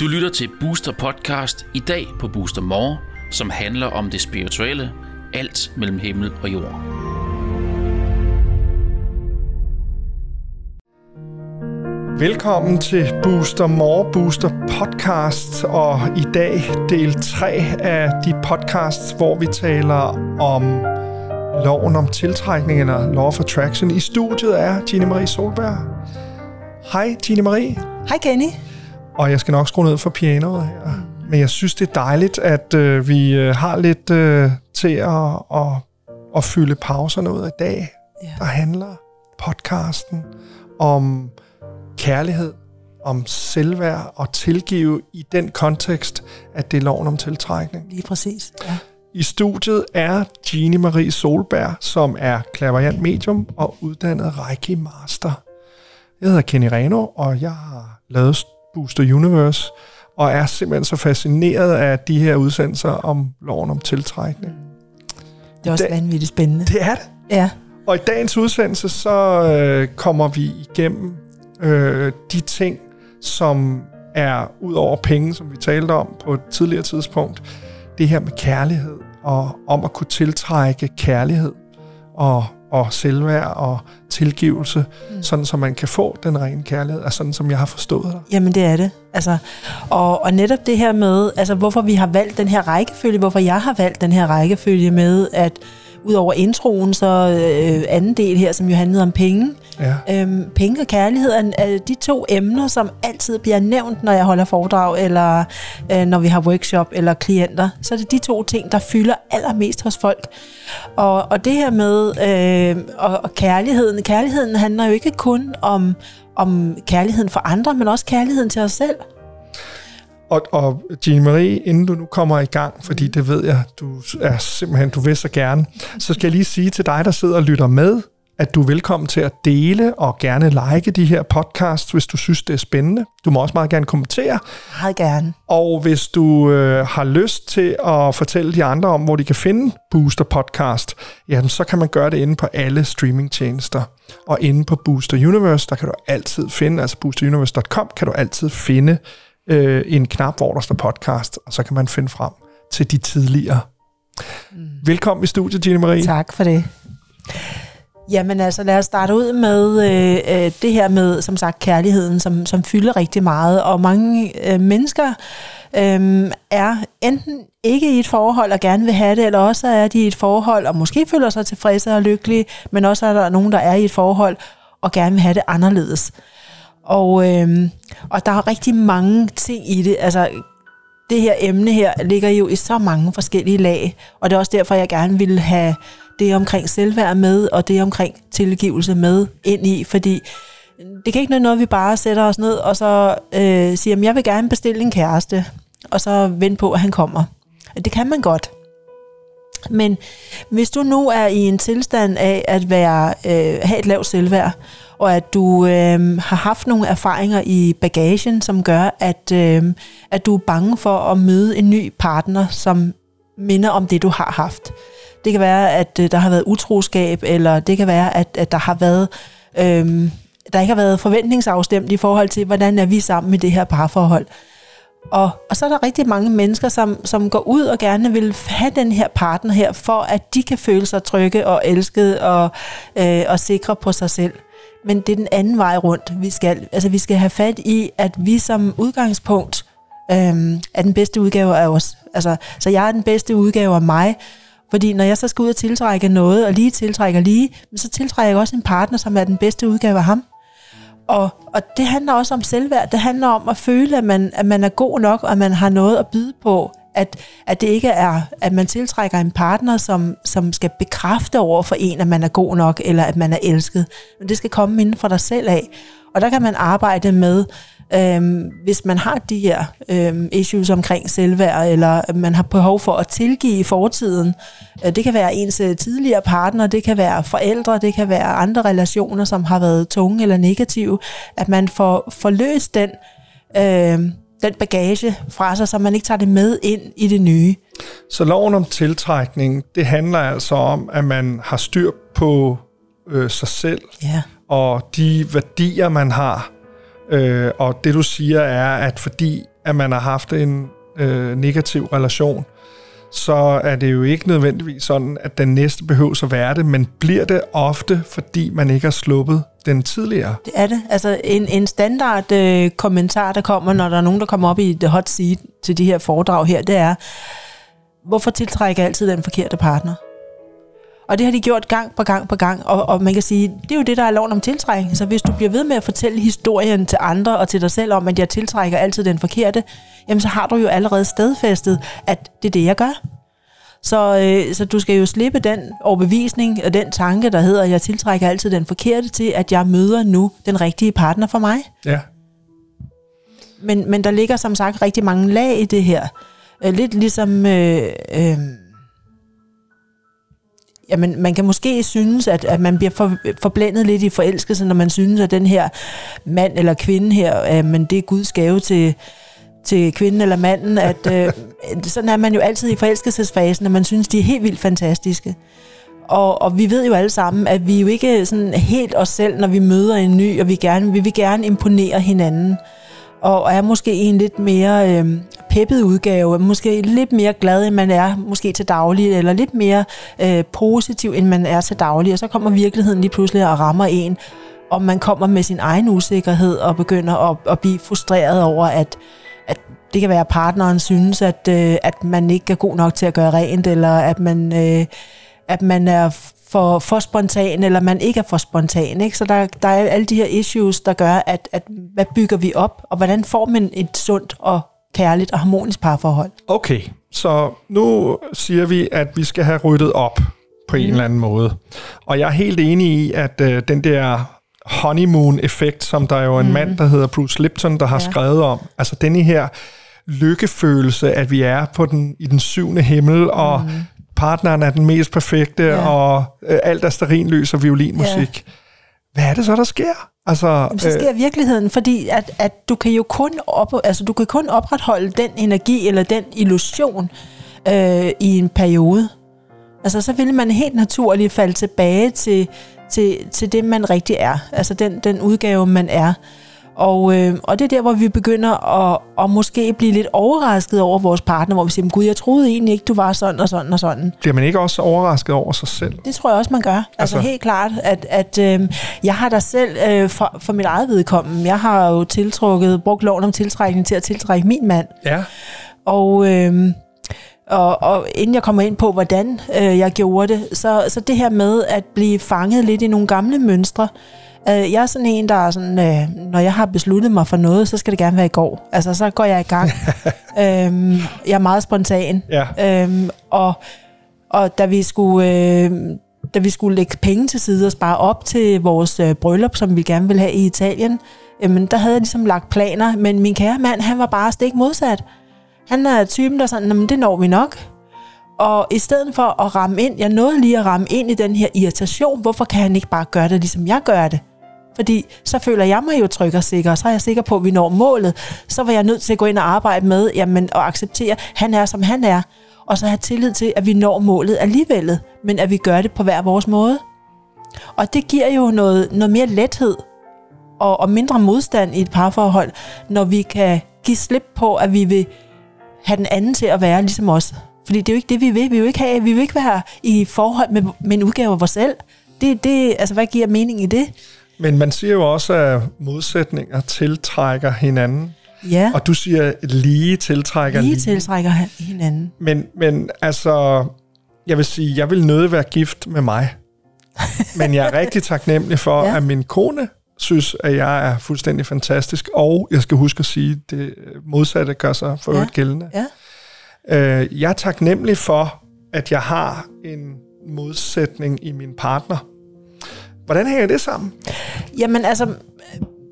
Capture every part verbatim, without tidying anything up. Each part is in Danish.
Du lytter til Booster Podcast i dag på Booster Mør, som handler om det spirituelle, alt mellem himmel og jord. Velkommen til Booster Mør, Booster Podcast, og i dag del tre af de podcasts, hvor vi taler om loven om tiltrækning eller Law of Attraction. I studiet er Tine Marie Solberg. Hej Tine Marie. Hej Kenny. Og jeg skal nok skrue ned for pianoet her. Men jeg synes, det er dejligt, at øh, vi har lidt øh, til at, at, at fylde pauserne ud i dag. Ja. Der handler podcasten om kærlighed, om selvværd og tilgive i den kontekst, at det er loven om tiltrækning. Lige præcis, ja. I studiet er Jeannie Marie Solberg, som er clairvoyant medium og uddannet Reiki Master. Jeg hedder Kenny Reno, og jeg har lavet Booster Universe, og er simpelthen så fascineret af de her udsendelser om loven om tiltrækning. Det er også da- vanvittigt spændende. Det er det. Ja. Og i dagens udsendelse, så øh, kommer vi igennem øh, de ting, som er ud over penge, som vi talte om på et tidligere tidspunkt. Det her med kærlighed, og om at kunne tiltrække kærlighed, og og selvværd og tilgivelse, mm. sådan som man kan få den rene kærlighed, og sådan som jeg har forstået dig. Jamen det er det. Altså, og, og netop det her med, altså hvorfor vi har valgt den her rækkefølge, hvorfor jeg har valgt den her rækkefølge med, at udover introen, så øh, anden del her, som jo handlede om penge. Ja. Øhm, penge og kærlighed er, er de to emner, som altid bliver nævnt, når jeg holder foredrag, eller øh, når vi har workshop eller klienter. Så er det de to ting, der fylder allermest hos folk. Og, og det her med øh, og, og kærligheden. Kærligheden handler jo ikke kun om, om kærligheden for andre, men også kærligheden til os selv. Og, og Jeannie Marie, inden du nu kommer i gang, fordi det ved jeg, du er simpelthen, du vil så gerne, så skal jeg lige sige til dig, der sidder og lytter med, at du er velkommen til at dele og gerne like de her podcasts, hvis du synes, det er spændende. Du må også meget gerne kommentere. Meget gerne. Og hvis du øh, har lyst til at fortælle de andre om, hvor de kan finde Booster Podcast, jamen, så kan man gøre det inde på alle streamingtjenester. Og inde på Booster Universe, der kan du altid finde, altså booster universe punktum com, kan du altid finde Øh, en knap, hvor der står podcast, og så kan man finde frem til de tidligere. Mm. Velkommen i studiet, Jeannie Marie. Tak for det. Jamen altså, lad os starte ud med øh, øh, det her med, som sagt, kærligheden, som, som fylder rigtig meget, og mange øh, mennesker øh, er enten ikke i et forhold og gerne vil have det, eller også er de i et forhold og måske føler sig tilfredse og lykkelige, men også er der nogen, der er i et forhold og gerne vil have det anderledes. Og, øhm, og der er rigtig mange ting i det. Altså, det her emne her ligger jo i så mange forskellige lag, og det er også derfor, jeg gerne ville have det omkring selvværd med, og det omkring tilgivelse med ind i, fordi det kan ikke være noget, vi bare sætter os ned og så øh, siger, at jeg vil gerne bestille en kæreste, og så vente på, at han kommer. Det kan man godt. Men hvis du nu er i en tilstand af at være, øh, have et lavt selvværd, og at du øh, har haft nogle erfaringer i bagagen, som gør, at, øh, at du er bange for at møde en ny partner, som minder om det, du har haft. Det kan være, at øh, der har været utroskab, eller det kan være, at, at der har været, øh, der ikke har været forventningsafstemt i forhold til, hvordan er vi sammen i det her parforhold. Og, og så er der rigtig mange mennesker, som, som går ud og gerne vil have den her partner her, for at de kan føle sig trygge og elskede og, øh, og sikre på sig selv. Men det er den anden vej rundt, vi skal. Altså vi skal have fat i, at vi som udgangspunkt øhm, er den bedste udgave af os. Altså, så jeg er den bedste udgave af mig. Fordi når jeg så skal ud og tiltrække noget, og lige tiltrækker lige, så tiltrækker jeg også en partner, som er den bedste udgave af ham. Og, og det handler også om selvværd. Det handler om at føle, at man, at man er god nok, og at man har noget at byde på. At, at det ikke er, at man tiltrækker en partner, som, som skal bekræfte over for en, at man er god nok, eller at man er elsket. Men det skal komme inden for dig selv af. Og der kan man arbejde med, øhm, hvis man har de her øhm, issues omkring selvværd, eller man har behov for at tilgive i fortiden. Det kan være ens tidligere partner, det kan være forældre, det kan være andre relationer, som har været tunge eller negative. At man får, får løst den øhm, den bagage fra sig, så man ikke tager det med ind i det nye. Så loven om tiltrækning, det handler altså om, at man har styr på øh, sig selv, yeah. og de værdier, man har. Øh, og det, du siger, er, at fordi at man har haft en øh, negativ relation, så er det jo ikke nødvendigvis sådan, at den næste behøver at være det, men bliver det ofte, fordi man ikke har sluppet den tidligere? Det er det. Altså en, en standard øh, kommentar, der kommer, når der er nogen, der kommer op i the hot seat til de her foredrag her, det er, hvorfor tiltrækker jeg altid den forkerte partner? Og det har de gjort gang på gang på gang, og, og man kan sige, det er jo det, der er loven om tiltrækning. Så hvis du bliver ved med at fortælle historien til andre og til dig selv om, at jeg tiltrækker altid den forkerte, jamen så har du jo allerede stedfæstet, at det er det, jeg gør. Så, øh, så du skal jo slippe den overbevisning og den tanke, der hedder, at jeg tiltrækker altid den forkerte, til at jeg møder nu den rigtige partner for mig. Ja. Men, men der ligger som sagt rigtig mange lag i det her. Lidt ligesom... Øh, øh, Jamen, man kan måske synes, at, at man bliver for, forblændet lidt i forelskelse, når man synes, at den her mand eller kvinde her, øh, men det er Guds gave til, til kvinden eller manden, at øh, sådan er man jo altid i forelskelsesfasen, og man synes, de er helt vildt fantastiske. Og, og vi ved jo alle sammen, at vi jo ikke sådan helt os selv, når vi møder en ny, og vi, gerne, vi vil gerne imponere hinanden. Og er måske en lidt mere øh, peppet udgave, måske lidt mere glad, end man er måske til daglig, eller lidt mere øh, positiv, end man er til daglig. Og så kommer virkeligheden lige pludselig og rammer en, og man kommer med sin egen usikkerhed og begynder at, at blive frustreret over, at, at det kan være, at partneren synes, at, øh, at man ikke er god nok til at gøre rent, eller at man, øh, at man er for, for spontan, eller man ikke er for spontan. Ikke? Så der, der er alle de her issues, der gør, at, at hvad bygger vi op, og hvordan får man et sundt og kærligt og harmonisk parforhold? Okay, så nu siger vi, at vi skal have ryddet op på en mm. eller anden måde. Og jeg er helt enig i, at øh, den der honeymoon-effekt, som der er jo en mm. mand, der hedder Bruce Lipton, der har ja. skrevet om, altså denne her lykkefølelse, at vi er på den, i den syvende himmel, og mm. partneren er den mest perfekte, ja. og øh, alt er stearinlys og violinmusik. Ja. Hvad er det så, der sker? Altså, Jamen, så sker øh, virkeligheden, fordi at, at du kan jo kun, op, altså, du kan kun opretholde den energi eller den illusion øh, i en periode. Altså, så vil man helt naturligt falde tilbage til, til, til det, man rigtig er. Altså den, den udgave, man er. Og, øh, og det er der, hvor vi begynder at, at måske blive lidt overrasket over vores partner, hvor vi siger, gud, jeg troede egentlig ikke, du var sådan og sådan og sådan. Bliver man ikke også overrasket over sig selv? Det tror jeg også, man gør. Altså, altså helt klart, at, at øh, jeg har da selv, øh, for, for mit eget vedkommende, jeg har jo tiltrukket, brugt loven om tiltrækning til at tiltrække min mand. Ja. Og... Øh, Og, og inden jeg kommer ind på, hvordan øh, jeg gjorde det, så, så det her med at blive fanget lidt i nogle gamle mønstre. Øh, jeg er sådan en, der er sådan, øh, når jeg har besluttet mig for noget, så skal det gerne være i går. Altså, så går jeg i gang. øhm, jeg er meget spontan. Ja. Øhm, og, og da vi skulle... Øh, da vi skulle lægge penge til side og spare op til vores øh, bryllup, som vi gerne ville have i Italien, jamen, der havde jeg ligesom lagt planer, men min kære mand, han var bare stik modsat. Han er typen, der sådan, jamen det når vi nok. Og i stedet for at ramme ind, jeg nåede lige at ramme ind i den her irritation, hvorfor kan han ikke bare gøre det, ligesom jeg gør det? Fordi så føler jeg mig jo tryg og sikker, og så er jeg sikker på, at vi når målet. Så var jeg nødt til at gå ind og arbejde med, jamen og acceptere, at han er, som han er. Og så have tillid til, at vi når målet alligevel, men at vi gør det på hver vores måde. Og det giver jo noget, noget mere lethed og, og mindre modstand i et parforhold, når vi kan give slip på, at vi vil have den anden til at være ligesom os. Fordi det er jo ikke det, vi vil. Vi vil ikke have, vi vil ikke være i forhold med, med en udgave af os selv. Det, det, altså, hvad giver mening i det? Men man siger jo også, at modsætninger tiltrækker hinanden. Ja. Og du siger, at lige tiltrækker lige. Lige tiltrækker hinanden. Men, men altså, jeg vil sige, jeg vil nødig være gift med mig. Men jeg er rigtig taknemmelig for, ja. at min kone synes, at jeg er fuldstændig fantastisk, og jeg skal huske at sige, at det modsatte gør sig for øvrigt ja, gældende. Ja. Øh, jeg er taknemmelig for, at jeg har en modsætning i min partner. Hvordan hænger det sammen? Jamen altså,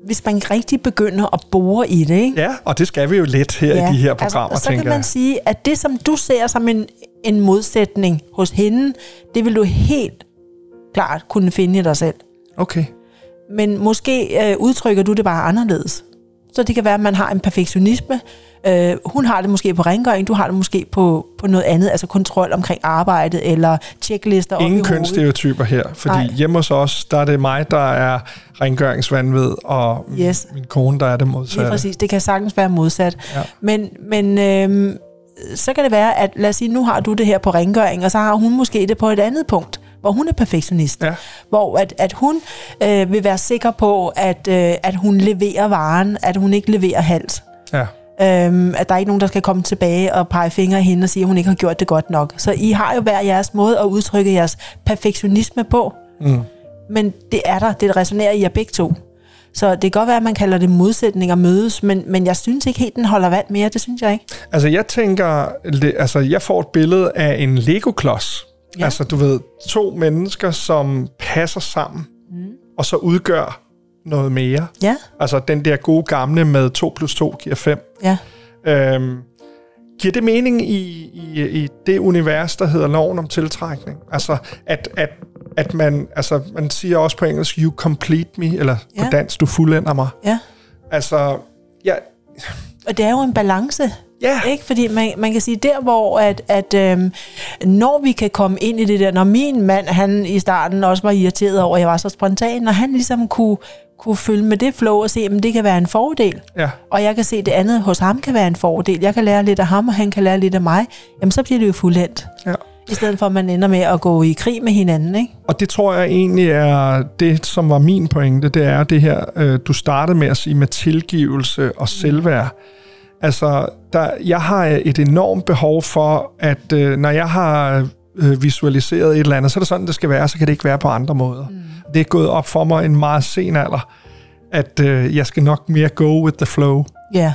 hvis man rigtig begynder at bore i det, ikke? Ja, og det skal vi jo lidt her ja, i de her programmer, altså, så tænker jeg. Så kan man sige, at det, som du ser som en, en modsætning hos hende, det vil du helt klart kunne finde i dig selv. Okay. Men måske øh, udtrykker du det bare anderledes. Så det kan være, at man har en perfektionisme. Øh, hun har det måske på rengøring, du har det måske på, på noget andet, altså kontrol omkring arbejdet, eller checklister. Ingen kønsstereotyper her, fordi nej. Hjemme hos os, der er det mig, der er rengøringsvandved, og yes. min kone, der er det modsatte. Ja, præcis. Det kan sagtens være modsat. Ja. Men, men øh, så kan det være, at lad os sige, nu har du det her på rengøring, og så har hun måske det på et andet punkt, hvor hun er perfektionist, ja. Hvor at, at hun øh, vil være sikker på, at, øh, at hun leverer varen, at hun ikke leverer halvt. Ja. Øhm, at der er ikke nogen, der skal komme tilbage og pege fingre af hende og sige, at hun ikke har gjort det godt nok. Så I har jo hver jeres måde at udtrykke jeres perfektionisme på, mm. men det er der, det resonerer i jer begge to. Så det kan godt være, at man kalder det modsætninger mødes, men, men jeg synes ikke helt, den holder vand mere, det synes jeg ikke. Altså jeg tænker, altså jeg får et billede af en Lego-klods. Ja. Altså du ved, to mennesker, som passer sammen, mm. og så udgør noget mere. Ja. Altså den der gode gamle med to plus to giver fem. Ja. Øhm, giver det mening i, i, i det univers, der hedder loven om tiltrækning? Altså at, at, at man, altså, man siger også på engelsk, you complete me, eller ja. På dansk, du fuldender mig. Ja. Altså, ja. Og det er jo en balance. Yeah. Ikke? Fordi man, man kan sige, der hvor at, at øhm, når vi kan komme ind i det der, når min mand, han i starten også var irriteret over, at jeg var så spontan, når han ligesom kunne, kunne følge med det flow og se, at det kan være en fordel, yeah. og jeg kan se, at det andet hos ham kan være en fordel, jeg kan lære lidt af ham, og han kan lære lidt af mig, jamen så bliver det jo fuldendt. Yeah. I stedet for, at man ender med at gå i krig med hinanden, ikke? Og det tror jeg egentlig er det, som var min pointe, det er det her, øh, du startede med at sige, med tilgivelse og selvværd. Altså, der, jeg har et enormt behov for, at øh, når jeg har øh, visualiseret et eller andet, så er det sådan, det skal være, så kan det ikke være på andre måder. Mm. Det er gået op for mig en meget sen alder, at øh, jeg skal nok mere go with the flow. Yeah.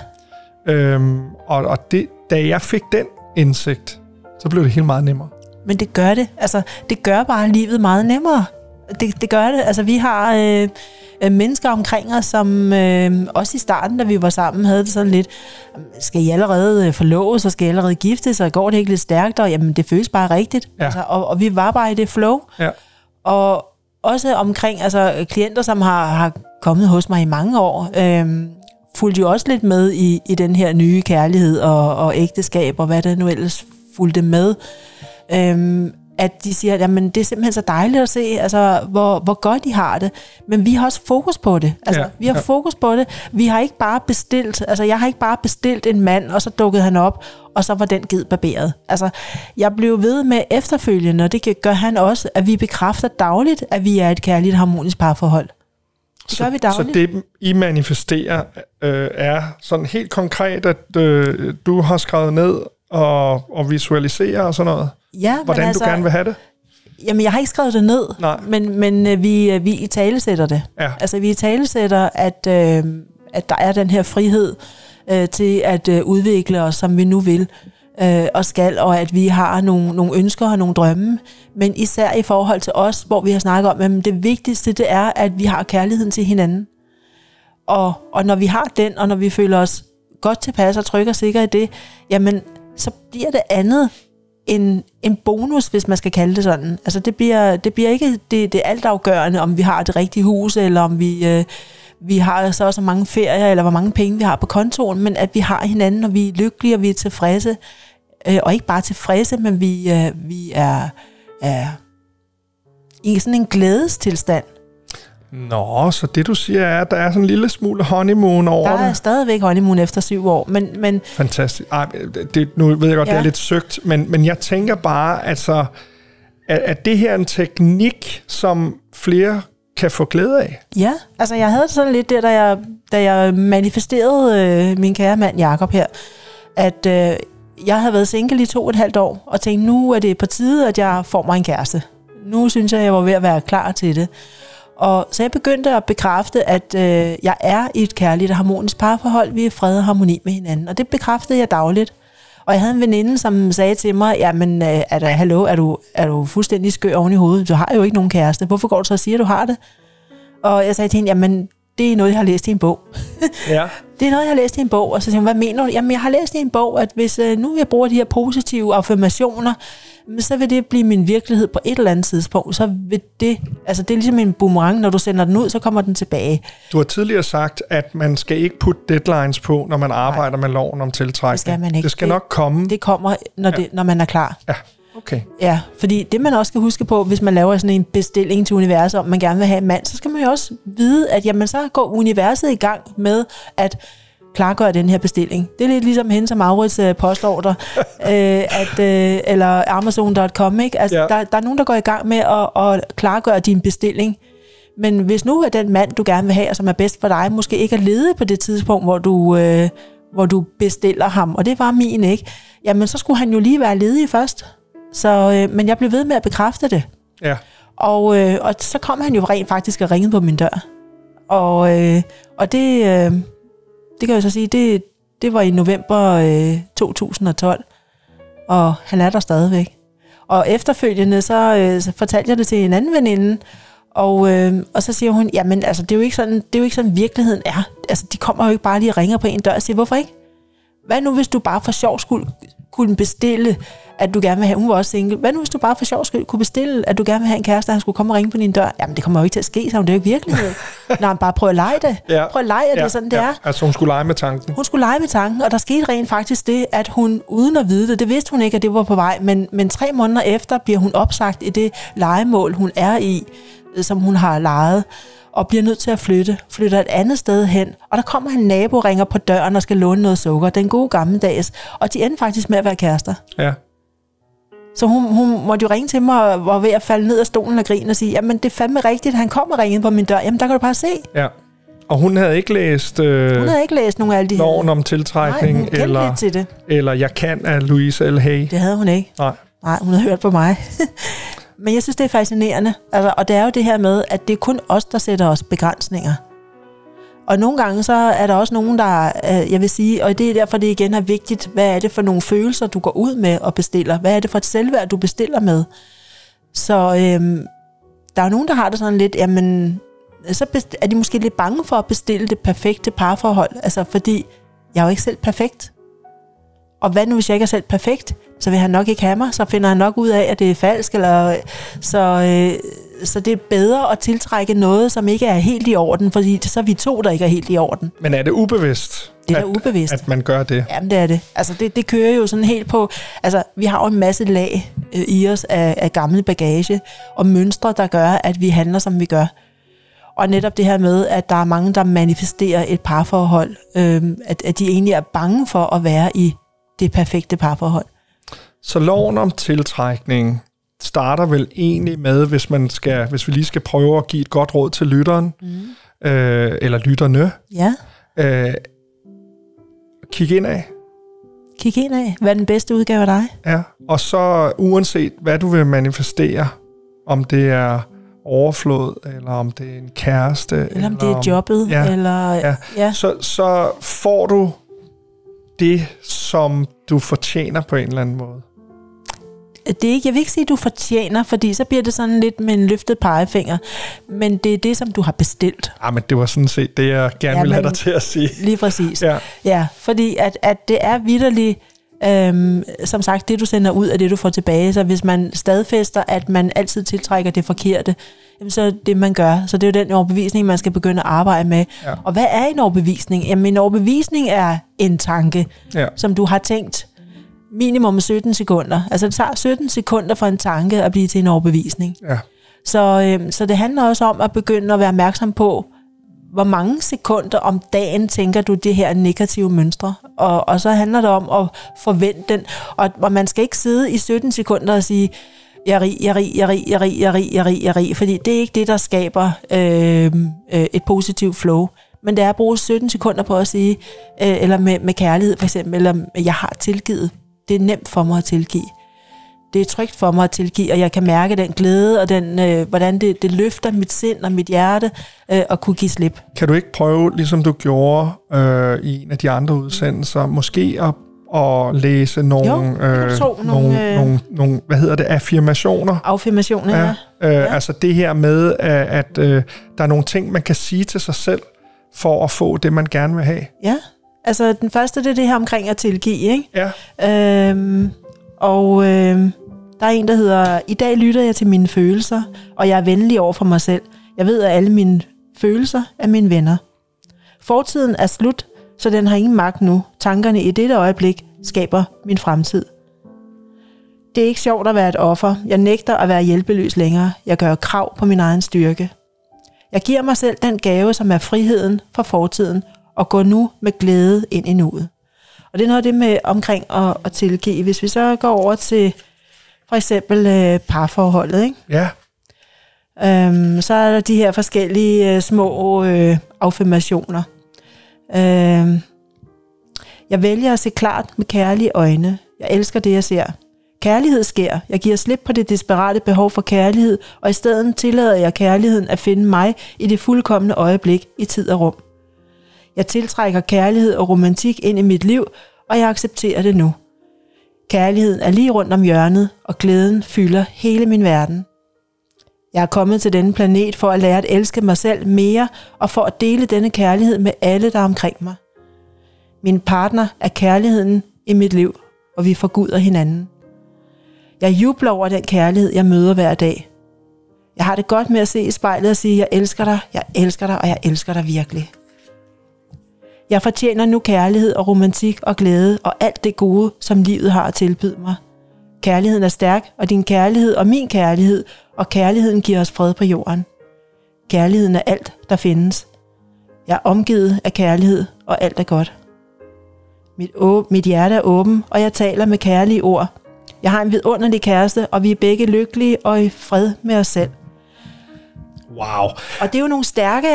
Øhm, og og det, da jeg fik den indsigt, så blev det helt meget nemmere. Men det gør det. Altså, det gør bare livet meget nemmere. Det, det gør det. Altså, vi har... Øh mennesker omkring os, som øh, også i starten, da vi var sammen, havde det sådan lidt, skal I allerede forloves, og skal I allerede giftes, og går det ikke lidt stærkt, og jamen, det føles bare rigtigt. Ja. Altså, og, og vi var bare i det flow. Ja. Og også omkring altså, klienter, som har, har kommet hos mig i mange år, øh, fulgte jo også lidt med i, i den her nye kærlighed og, og ægteskab, og hvad der nu ellers fulgte med. Øh, at de siger, jamen det er simpelthen så dejligt at se, altså hvor, hvor godt de har det, men vi har også fokus på det. Altså ja, vi har ja. fokus på det. Vi har ikke bare bestilt, altså jeg har ikke bare bestilt en mand, og så dukkede han op, og så var den ged barberet. Altså jeg blev ved med efterfølgende, og det gør han også, at vi bekræfter dagligt, at vi er et kærligt harmonisk parforhold. Det så, gør vi dagligt. Så det I manifesterer øh, er sådan helt konkret, at øh, du har skrevet ned og, og visualiserer og sådan noget? Ja, hvordan altså, du gerne vil have det? Jamen, jeg har ikke skrevet det ned, nej. men, men vi, vi italesætter det. Ja. Altså, vi italesætter, at, øh, at der er den her frihed øh, til at øh, udvikle os, som vi nu vil øh, og skal, og at vi har nogle, nogle ønsker og nogle drømme, men især i forhold til os, hvor vi har snakket om, at det vigtigste det er, at vi har kærligheden til hinanden. Og, og når vi har den, og når vi føler os godt tilpas og trygge og sikre i det, jamen, så bliver det andet En, en bonus, hvis man skal kalde det sådan. Altså det bliver, det bliver ikke det, det altafgørende, om vi har det rigtige hus, eller om vi, øh, vi har så og så mange ferier, eller hvor mange penge vi har på kontoen, men at vi har hinanden, og vi er lykkelige, og vi er tilfredse. Øh, og ikke bare tilfredse, men vi, øh, vi er, er i sådan en glædestilstand. Nå, så det du siger er, at der er sådan en lille smule honeymoon over det? Der er det. Stadigvæk honeymoon efter syv år, men... men fantastisk. Ej, det, nu ved jeg godt, ja. Det er lidt søgt, men, men jeg tænker bare, altså, at, at det her er en teknik, som flere kan få glæde af? Ja, altså jeg havde sådan lidt det, da jeg, da jeg manifesterede øh, min kære mand Jacob her, at øh, jeg havde været single i to og et halvt år, og tænkte, nu er det på tide, at jeg får mig en kæreste. Nu synes jeg, at jeg var ved at være klar til det. Og så jeg begyndte at bekræfte, at øh, jeg er i et kærligt og harmonisk parforhold. Vi er fred og harmoni med hinanden. Og det bekræftede jeg dagligt. Og jeg havde en veninde, som sagde til mig, jamen, øh, er der, hallo, er du, er du fuldstændig skør oven i hovedet? Du har jo ikke nogen kæreste. Hvorfor går du så og siger, at du har det? Og jeg sagde til hende, jamen, det er noget, jeg har læst i en bog. Ja. Det er noget, jeg har læst i en bog, og så tænker jeg, hvad mener du? Jamen, jeg har læst i en bog, at hvis øh, nu jeg bruger de her positive affirmationer, så vil det blive min virkelighed på et eller andet tidspunkt. Så vil det, altså det er ligesom en boomerang, når du sender den ud, så kommer den tilbage. Du har tidligere sagt, at man skal ikke putte deadlines på, når man arbejder Nej. Med loven om tiltrækning. Det skal man ikke. Det skal det, nok komme. Det kommer, når, ja. det, når man er klar. Ja. Okay. Ja, fordi det man også skal huske på, hvis man laver sådan en bestilling til universet, om man gerne vil have en mand, så skal man jo også vide, at jamen, så går universet i gang med at klargøre den her bestilling. Det er lidt ligesom hende som Maurits øh, postorder, øh, at, øh, eller amazon punktum com, ikke? Altså, ja. der, der er nogen, der går i gang med at, at klargøre din bestilling. Men hvis nu er den mand, du gerne vil have, og som er bedst for dig, måske ikke er ledig på det tidspunkt, hvor du... Øh, hvor du bestiller ham, og det var min, ikke? Jamen, så skulle han jo lige være ledig først. Så, øh, men jeg blev ved med at bekræfte det. Ja. Og, øh, og så kom han jo rent faktisk og ringede på min dør. Og, øh, og det, øh, det kan jeg så sige, det, det var i november øh, to tusind og tolv, og han er der stadigvæk. Og efterfølgende, så, øh, så fortalte jeg det til en anden veninde, Og, øh, og så siger hun, jamen altså, det er jo ikke sådan, det er jo ikke sådan virkeligheden er. Altså, de kommer jo ikke bare lige og ringer på en dør og siger, hvorfor ikke? Hvad nu, hvis du bare for sjov skyld kunne bestille, at du gerne vil have, hun var også single, hvad nu, hvis du bare for sjov skyld kunne bestille, at du gerne vil have en kæreste, og han skulle komme og ringe på din dør? Jamen, det kommer jo ikke til at ske, så hun, det er jo ikke virkelighed. Nej, men bare prøv at lege det. Ja, prøv at lege, at ja, det er sådan, ja. det er. Altså, hun skulle lege med tanken. Hun skulle lege med tanken, og der skete rent faktisk det, at hun, uden at vide det, det vidste hun ikke, at det var på vej, men, men tre måneder efter bliver hun opsagt i det legemål, hun er i, som hun har lejet, og bliver nødt til at flytte, flytter et andet sted hen, og der kommer en nabo, ringer på døren og skal låne noget sukker, den gode gammeldags, og de ender faktisk med at være kærester. Ja. Så hun, hun måtte jo ringe til mig, og var ved at falde ned af stolen og grine og sige, jamen det er fandme rigtigt, han kommer og ringede på min dør, jamen der kan du bare se. Ja. Og hun havde ikke læst, øh, hun havde ikke læst nogle af de loven om tiltrækning. Nej, hun kendte eller, lidt til det. Eller Jeg Kan af Louise L. Hay. Det havde hun ikke. Nej. Nej, hun havde hørt på mig. Men jeg synes, det er fascinerende, altså, og det er jo det her med, at det er kun os, der sætter os begrænsninger. Og nogle gange, så er der også nogen, der, øh, jeg vil sige, og det er derfor, det igen er vigtigt, hvad er det for nogle følelser, du går ud med og bestiller? Hvad er det for et selvværd, du bestiller med? Så øh, der er nogen, der har det sådan lidt, jamen, så best- er de måske lidt bange for at bestille det perfekte parforhold, altså fordi, jeg er jo ikke selv perfekt. Og hvad nu, hvis jeg ikke er selv perfekt? Så vil han nok ikke have mig, så finder han nok ud af, at det er falsk, eller så, øh, så det er bedre at tiltrække noget, som ikke er helt i orden, fordi så er vi to, der ikke er helt i orden. Men er det ubevidst? Det er at, ubevidst. At man gør det? Jamen, det er det. Altså, det, det kører jo sådan helt på... Altså, vi har jo en masse lag øh, i os af, af gammel bagage, og mønstre, der gør, at vi handler, som vi gør. Og netop det her med, at der er mange, der manifesterer et parforhold, øh, at, at de egentlig er bange for at være i det perfekte parforhold. Så loven om tiltrækning starter vel egentlig med, hvis man skal, hvis vi lige skal prøve at give et godt råd til lytteren, mm. øh, eller lytterne. Ja. Øh, kig indad. Kig indad. Hvad er den bedste udgave af dig? Ja, og så uanset hvad du vil manifestere, om det er overflod, eller om det er en kæreste, eller, eller om det er jobbet, ja, eller... Ja. Ja. Så, så får du det, som du fortjener på en eller anden måde? Det er ikke, jeg vil ikke sige, at du fortjener, fordi så bliver det sådan lidt med en løftet pegefinger. Men det er det, som du har bestilt. Ja, men det var sådan set det, jeg gerne ja, ville have dig til at sige. Lige præcis. Ja, ja, fordi at, at det er vitterligt, øhm, som sagt, det du sender ud er det, du får tilbage. Så hvis man stadfæster, at man altid tiltrækker det forkerte, jamen, så er det det, man gør. Så det er jo den overbevisning, man skal begynde at arbejde med. Ja. Og hvad er en overbevisning? Jamen, en overbevisning er en tanke, ja, som du har tænkt minimum sytten sekunder. Altså, det tager sytten sekunder for en tanke at blive til en overbevisning. Ja. Så, øh, så det handler også om at begynde at være opmærksom på, hvor mange sekunder om dagen tænker du det her negative mønstre. Og, og så handler det om at forvente den. Og, og man skal ikke sidde i sytten sekunder og sige... Jeg er rig, jeg er rig, jeg er rig, jeg er rig, jeg er rig, jeg er rig, jeg er rig, fordi det er ikke det, der skaber øh, øh, et positivt flow. Men det er at bruge sytten sekunder på at sige, øh, eller med, med kærlighed for eksempel, eller jeg har tilgivet. Det er nemt for mig at tilgive. Det er trygt for mig at tilgive, og jeg kan mærke den glæde, og den, øh, hvordan det, det løfter mit sind og mit hjerte, øh, at kunne give slip. Kan du ikke prøve, ligesom du gjorde øh, i en af de andre udsendelser, måske at og læse nogle, jo, øh, så, nogle, nogle, øh, nogle, nogle, hvad hedder det, affirmationer. Affirmationer, ja. ja. Øh, ja. Altså det her med, at, at øh, der er nogle ting, man kan sige til sig selv, for at få det, man gerne vil have. Ja, altså den første, det er det her omkring at tilgive, ikke? Ja. Øhm, og øhm, der er en, der hedder, i dag lytter jeg til mine følelser, og jeg er venlig over for mig selv. Jeg ved, at alle mine følelser er mine venner. Fortiden er slut, så den har ingen magt nu. Tankerne i dette øjeblik skaber min fremtid. Det er ikke sjovt at være et offer. Jeg nægter at være hjælpeløs længere. Jeg gør krav på min egen styrke. Jeg giver mig selv den gave, som er friheden fra fortiden, og går nu med glæde ind i nuet. Og det er noget af det med omkring at, at tilgive. Hvis vi så går over til for eksempel øh, parforholdet, ikke? Ja. Øhm, så er der de her forskellige øh, små øh, affirmationer. Øhm, jeg vælger at se klart med kærlige øjne. Jeg elsker det, jeg ser. Kærlighed sker. Jeg giver slip på det desperate behov for kærlighed, og i stedet tillader jeg kærligheden at finde mig i det fuldkomne øjeblik i tid og rum. Jeg tiltrækker kærlighed og romantik ind i mit liv, og jeg accepterer det nu. Kærligheden er lige rundt om hjørnet, og glæden fylder hele min verden. Jeg er kommet til denne planet for at lære at elske mig selv mere, og for at dele denne kærlighed med alle, der er omkring mig. Min partner er kærligheden i mit liv, og vi forguder hinanden. Jeg jubler over den kærlighed, jeg møder hver dag. Jeg har det godt med at se i spejlet og sige, jeg elsker dig, jeg elsker dig, og jeg elsker dig virkelig. Jeg fortjener nu kærlighed og romantik og glæde og alt det gode, som livet har at tilbyde mig. Kærligheden er stærk, og din kærlighed og min kærlighed, og kærligheden giver os fred på jorden. Kærligheden er alt, der findes. Jeg er omgivet af kærlighed, og alt er godt. Mit, åb- mit hjerte er åben, og jeg taler med kærlige ord. Jeg har en vidunderlig kæreste, og vi er begge lykkelige og i fred med os selv. Wow. Og det er jo nogle stærke,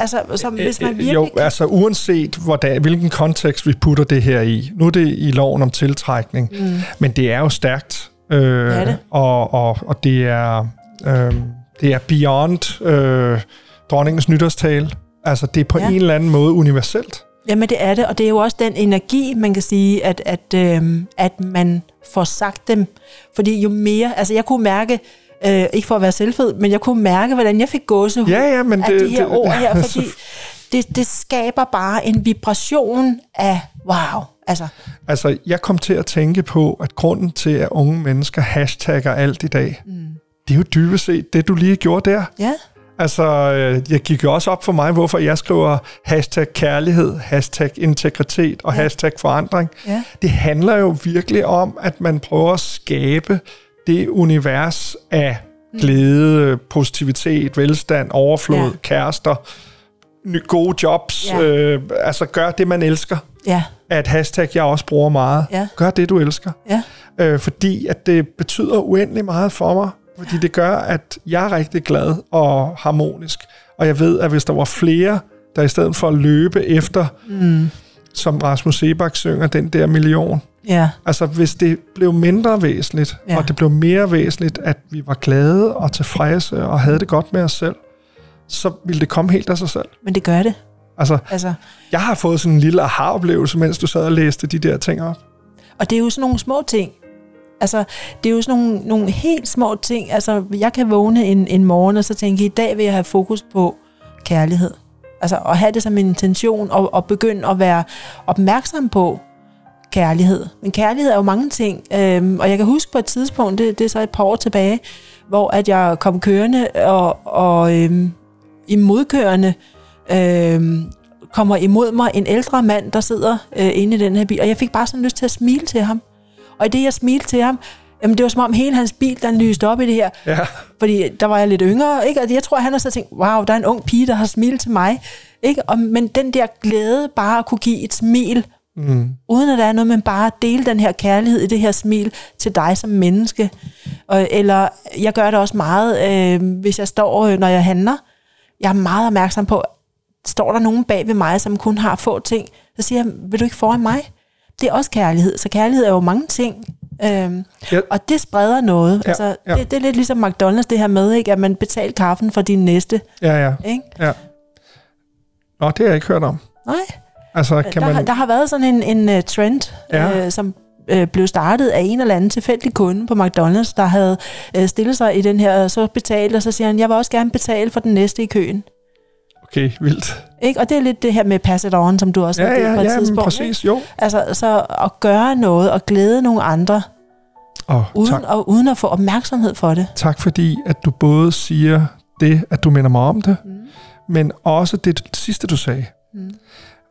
altså som hvis man virkelig... Jo, altså uanset hvordan, hvilken kontekst vi putter det her i. Nu er det i loven om tiltrækning, mm. men det er jo stærkt, øh, det er det. Og, og, og det er øh, det er beyond øh, dronningens nytårstale. Altså det er på ja. en eller anden måde universelt. Jamen det er det, og det er jo også den energi, man kan sige, at, at, øh, at man får sagt dem. Fordi jo mere, altså jeg kunne mærke, øh, ikke for at være selvfed, men jeg kunne mærke, hvordan jeg fik gåsehud ja, ja, men af det, de her det, ord her, fordi det, det skaber bare en vibration af wow. Altså. altså jeg kom til at tænke på, at grunden til, at unge mennesker hashtagger alt i dag, mm. det er jo dybest set det, du lige gjorde der. Ja. Altså, jeg gik jo også op for mig, hvorfor jeg skriver hashtag kærlighed, hashtag integritet og ja. hashtag forandring. Ja. Det handler jo virkelig om, at man prøver at skabe det univers af glæde, mm. positivitet, velstand, overflod, ja. kærester, gode jobs. Ja. Øh, altså, gør det, man elsker. Ja. At hashtag, jeg også bruger meget. Ja. Gør det, du elsker. Ja. Øh, fordi at det betyder uendelig meget for mig. Fordi det gør, at jeg er rigtig glad og harmonisk. Og jeg ved, at hvis der var flere, der i stedet for at løbe efter, mm. som Rasmus Seebach synger, den der million. Yeah. Altså, hvis det blev mindre væsentligt, yeah. og det blev mere væsentligt, at vi var glade og tilfredse og havde det godt med os selv, så ville det komme helt af sig selv. Men det gør det. Altså, altså. jeg har fået sådan en lille aha-oplevelse, mens du sad og læste de der ting op. Og det er jo sådan nogle små ting. Altså, det er jo sådan nogle, nogle helt små ting. Altså, jeg kan vågne en, en morgen og så tænke, i dag vil jeg have fokus på kærlighed. Altså, at have det som en intention og, og begynde at være opmærksom på kærlighed. Men kærlighed er jo mange ting. Øhm, og jeg kan huske på et tidspunkt, det, det er så et par år tilbage, hvor at jeg kom kørende og, og øhm, i modkørende øhm, kommer imod mig en ældre mand, der sidder øh, inde i den her bil. Og jeg fik bare sådan lyst til at smile til ham. Og i det, jeg smilte til ham, jamen det var som om hele hans bil, den lyste op i det her. Ja. Fordi der var jeg lidt yngre, ikke? Og jeg tror, han har så tænkt, wow, der er en ung pige, der har smilet til mig. Ikke? Og, men den der glæde bare at kunne give et smil, mm. uden at der er noget, men bare at dele den her kærlighed i det her smil til dig som menneske. Og, eller jeg gør det også meget, øh, hvis jeg står, øh, når jeg handler. Jeg er meget opmærksom på, står der nogen bag ved mig, som kun har få ting, så siger jeg, vil du ikke foran mig? Det er også kærlighed, så kærlighed er jo mange ting, øhm, ja. og det spreder noget. Ja, altså, ja. Det, det er lidt ligesom McDonald's, det her med, ikke? At man betaler kaffen for din næste. Ja, ja. Ikke? Ja. Nå, det har jeg ikke hørt om. Nej, altså, kan der, man... der har været sådan en, en trend, ja. øh, som øh, blev startet af en eller anden tilfældig kunde på McDonald's, der havde øh, stillet sig i den her, så betalt, og så siger han, jeg vil også gerne betale for den næste i køen. okay, vildt. Ikke? Og det er lidt det her med pass it on, som du også har ja, ja, på et ja, tidspunkt. Ja, præcis, jo. Altså, så at gøre noget og glæde nogle andre, og uden, tak, og uden at få opmærksomhed for det. Tak fordi, at du både siger det, at du minder mig om det, mm. men også det sidste, du sagde. Mm.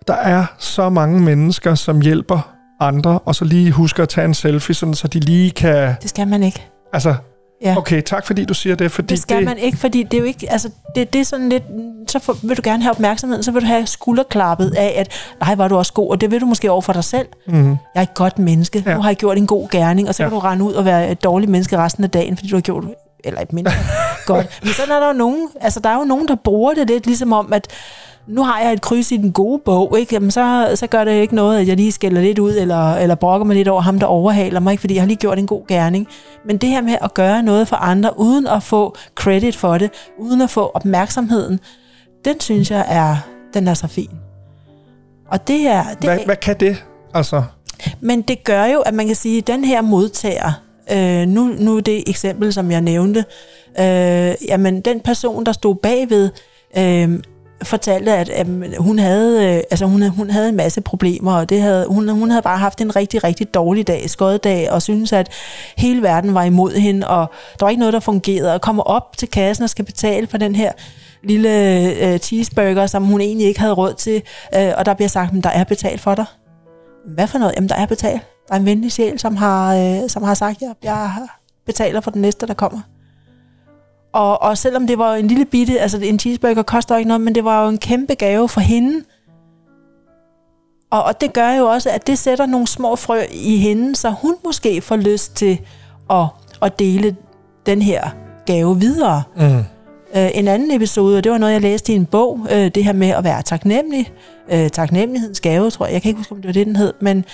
Der er så mange mennesker, som hjælper andre, og så lige husker at tage en selfie, sådan, så de lige kan... Det skal man ikke. Altså... Ja. Okay, tak fordi du siger det, fordi det skal det... man ikke, fordi det er jo ikke, altså det, det er sådan lidt, så for, vil du gerne have opmærksomhed, så vil du have skulderklappet af, at nej, var du også god, og det vil du måske over for dig selv. Mm-hmm. Jeg er et godt menneske, ja. Nu har jeg gjort en god gerning, og så ja. Kan du rende ud og være et dårligt menneske resten af dagen, fordi du har gjort eller et mindre godt. Men sådan er der jo nogen, altså der er jo nogen, der bruger det lidt, ligesom om, at nu har jeg et kryds i den gode bog, ikke? Jamen, så, så gør det ikke noget, at jeg lige skælder lidt ud, eller, eller brokker mig lidt over ham, der overhaler mig, ikke? Fordi jeg har lige gjort en god gerning. Men det her med at gøre noget for andre, uden at få credit for det, uden at få opmærksomheden, den synes jeg er, den er så fin. Og det er... Det hvad, er hvad kan det, altså? Men det gør jo, at man kan sige, at den her modtager, øh, nu, nu det eksempel, som jeg nævnte, øh, jamen, den person, der stod bagved, øh, fortalte, at, at hun havde, altså hun, hun havde en masse problemer, og det havde, hun, hun havde bare haft en rigtig, rigtig dårlig dag, skoddag, og synes at hele verden var imod hende, og der var ikke noget, der fungerede, og kommer op til kassen og skal betale for den her lille øh, cheeseburger, som hun egentlig ikke havde råd til, øh, og der bliver sagt, at der er betalt for dig. Hvad for noget? Jamen, der er betalt. Der er en venlig sjæl, som har, øh, som har sagt, at jeg betaler for den næste, der kommer. Og, og selvom det var en lille bitte, altså en cheeseburger koster ikke noget, men det var jo en kæmpe gave for hende. Og, og det gør jo også, at det sætter nogle små frø i hende, så hun måske får lyst til at, at dele den her gave videre. Mm. Øh, en anden episode, og det var noget, jeg læste i en bog, øh, det her med at være taknemmelig. Øh, taknemmelighedens gave, tror jeg. Jeg kan ikke huske, om det var det, den hed. Men,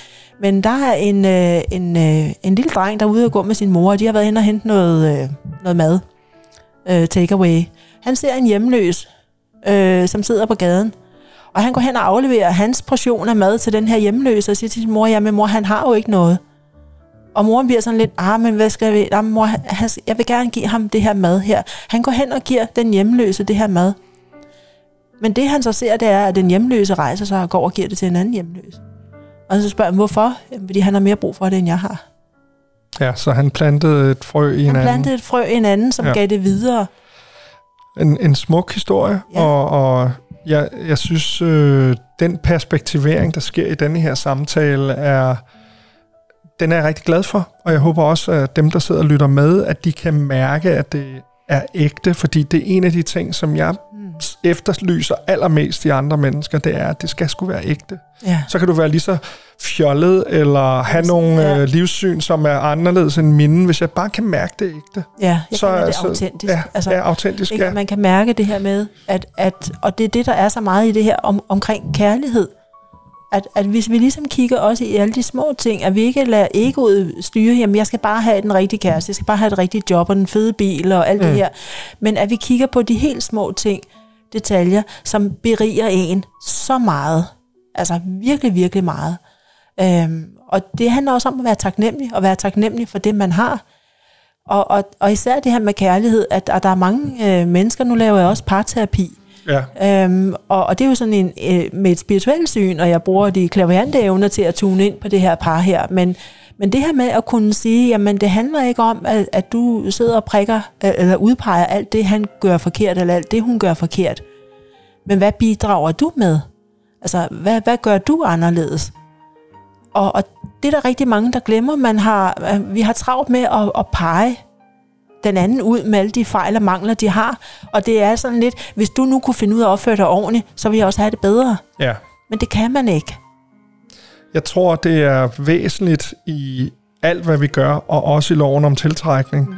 men der er en, øh, en, øh, en lille dreng, der er ude og gå med sin mor, og de har været hen og hente noget, øh, noget mad. Uh, takeaway. Han ser en hjemløs, uh, som sidder på gaden, og han går hen og afleverer hans portion af mad til den her hjemløse og siger til sin mor, ja, men mor, han har jo ikke noget. Og moren bliver sådan lidt, ah, men hvad skal vi? Ah, mor, han, jeg vil gerne give ham det her mad her. Han går hen og giver den hjemløse det her mad. Men det han så ser, det er, at den hjemløse rejser sig og går og giver det til en anden hjemløs. Og så spørger han, hvorfor? Jamen, fordi han har mere brug for det, end jeg har. Ja, så han plantede et frø i en anden. Han plantede et frø i en anden, som ja. Gav det videre. En, en smuk historie, ja. og, og jeg, jeg synes, øh, den perspektivering, der sker i denne her samtale, er, den er jeg rigtig glad for. Og jeg håber også, at dem, der sidder og lytter med, at de kan mærke, at det er ægte. Fordi det er en af de ting, som jeg mm. efterlyser allermest i andre mennesker, det er, at det skal sgu være ægte. Ja. Så kan du være lige så fjollet, eller have nogle ja. øh, livssyn, som er anderledes end mine, hvis jeg bare kan mærke det ægte. Ja, jeg så, kan altså, det autentisk. Ja, altså, ja, autentisk ikke, ja. Man kan mærke det her med, at, at, og det er det, der er så meget i det her om, omkring kærlighed, at, at hvis vi ligesom kigger også i alle de små ting, at vi ikke lader egoet styre, jamen jeg skal bare have den rigtige kæreste, jeg skal bare have et rigtigt job, og den fede bil, og alt mm. det her, men at vi kigger på de helt små ting, detaljer, som beriger en så meget. Altså virkelig, virkelig meget. Øhm, og det handler også om at være taknemmelig, og være taknemmelig for det, man har. Og, og, og især det her med kærlighed, at, at der er mange øh, mennesker, nu laver jeg også parterapi. Ja. Øhm, og, og det er jo sådan en, øh, med et spirituelt syn, og jeg bruger de klaverante evner til at tune ind på det her par her. Men, men det her med at kunne sige, jamen det handler ikke om, at, at du sidder og prikker, øh, eller udpeger alt det, han gør forkert, eller alt det, hun gør forkert. Men hvad bidrager du med? Altså, hvad, hvad gør du anderledes? Og, og det er der rigtig mange, der glemmer. Man har, vi har travlt med at, at pege den anden ud med alle de fejl og mangler, de har. Og det er sådan lidt, hvis du nu kunne finde ud af at opføre dig ordentligt, så vil jeg også have det bedre. Ja. Men det kan man ikke. Jeg tror, det er væsentligt i alt, hvad vi gør, og også i loven om tiltrækning, mm.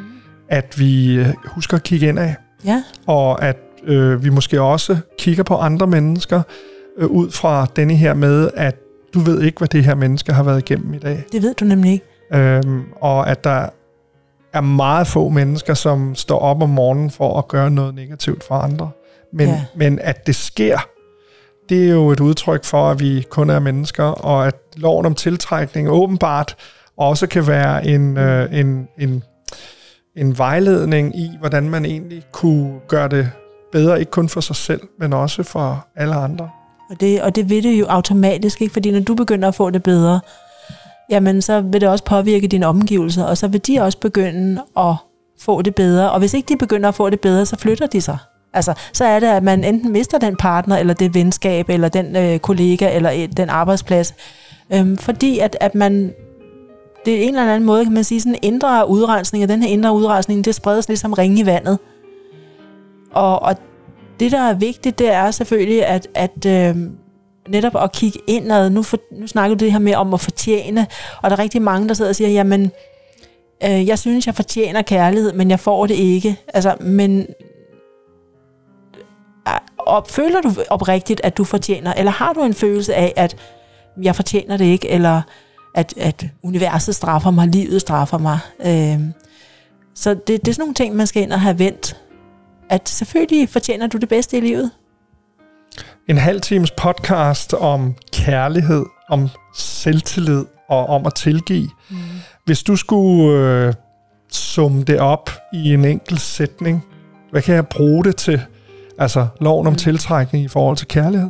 at vi husker at kigge indad. Ja. Og at øh, vi måske også kigger på andre mennesker, ud fra denne her med, at du ved ikke, hvad det her menneske har været igennem i dag. Det ved du nemlig ikke. Øhm, og at der er meget få mennesker, som står op om morgenen for at gøre noget negativt for andre. Men, ja. men at det sker, det er jo et udtryk for, at vi kun er mennesker, og at loven om tiltrækning åbenbart også kan være en, øh, en, en, en vejledning i, hvordan man egentlig kunne gøre det bedre, ikke kun for sig selv, men også for alle andre. Og det, og det vil det jo automatisk, ikke? Fordi når du begynder at få det bedre, jamen så vil det også påvirke dine omgivelser, og så vil de også begynde at få det bedre. Og hvis ikke de begynder at få det bedre, så flytter de sig. Altså, så er det, at man enten mister den partner, eller det venskab, eller den øh, kollega, eller øh, den arbejdsplads. Øhm, fordi at, at man... Det er en eller anden måde, kan man sige, sådan en indre udrensning, og den her indre udrensning, det spredes ligesom ringe i vandet. Og, og det, der er vigtigt, det er selvfølgelig, at, at øh, netop at kigge indad. Nu, for, nu snakker du det her med om at fortjene, og der er rigtig mange, der sidder og siger, jamen, øh, jeg synes, jeg fortjener kærlighed, men jeg får det ikke. Altså, men... Og føler du oprigtigt, at du fortjener, eller har du en følelse af, at jeg fortjener det ikke, eller at, at universet straffer mig, livet straffer mig. Øh, så det, det er sådan nogle ting, man skal ind og have vendt. At selvfølgelig fortjener du det bedste i livet. En halv times podcast om kærlighed, om selvtillid og om at tilgive. Mm. Hvis du skulle øh, summe det op i en enkelt sætning, hvad kan jeg bruge det til? Altså loven om tiltrækning i forhold til kærlighed?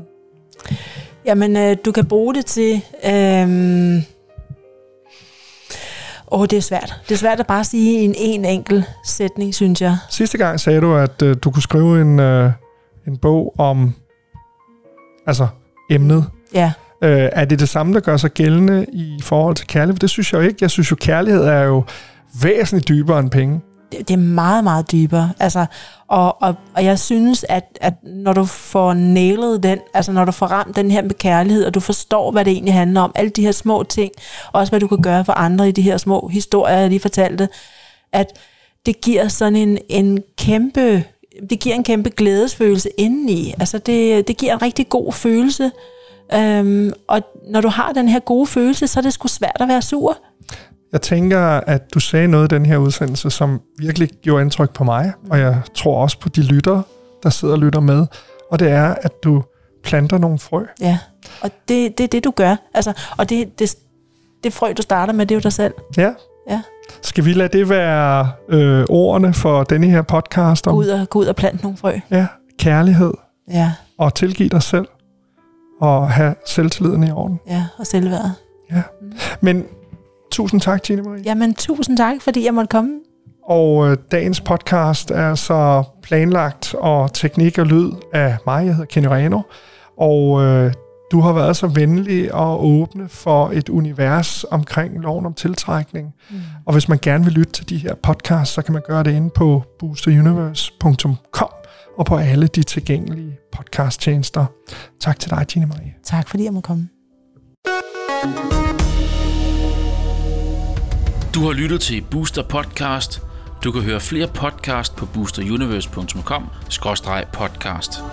Jamen, øh, du kan bruge det til... Øh... Åh, det er svært. Det er svært at bare sige i en, en enkel sætning, synes jeg. Sidste gang sagde du, at øh, du kunne skrive en, øh, en bog om altså emnet. Ja. Øh, er det det samme, der gør sig gældende i forhold til kærlighed? Det synes jeg jo ikke. Jeg synes jo, kærlighed er jo væsentligt dybere end penge. Det er meget, meget dybere. Altså, og, og, og jeg synes, at, at når du får nailet den, altså når du får ramt den her med kærlighed, og du forstår, hvad det egentlig handler om, alle de her små ting, også hvad du kan gøre for andre i de her små historier, jeg lige fortalte, at det giver sådan en, en kæmpe, det giver en kæmpe glædesfølelse indeni. Altså det, det giver en rigtig god følelse. Øhm, og når du har den her gode følelse, så er det sgu svært at være sur. Jeg tænker, at du sagde noget i den her udsendelse, som virkelig gjorde indtryk på mig, og jeg tror også på de lyttere, der sidder og lytter med, og det er, at du planter nogle frø. Ja, og det er det, det, du gør. Altså, og det, det, det frø, du starter med, det er jo dig selv. Ja. Ja. Skal vi lade det være øh, ordene for denne her podcast? Om, gå ud og, gå ud og plante nogle frø. Ja, kærlighed. Ja. Og tilgive dig selv. Og have selvtilliden i orden. Ja, og selvværdet. Ja, mm. men... Tusind tak, Tine Marie. Jamen, tusind tak, fordi jeg måtte komme. Og øh, dagens podcast er så planlagt og teknik og lyd af mig. Jeg hedder Kenny Reno. Og øh, du har været så venlig at åbne for et univers omkring loven om tiltrækning. Mm. Og hvis man gerne vil lytte til de her podcasts, så kan man gøre det inde på booster universe punktum com og på alle de tilgængelige podcasttjenester. Tak til dig, Tine Marie. Tak, fordi jeg måtte komme. Du har lyttet til Booster Podcast. Du kan høre flere podcast på booster universe punktum com skråstreg podcast.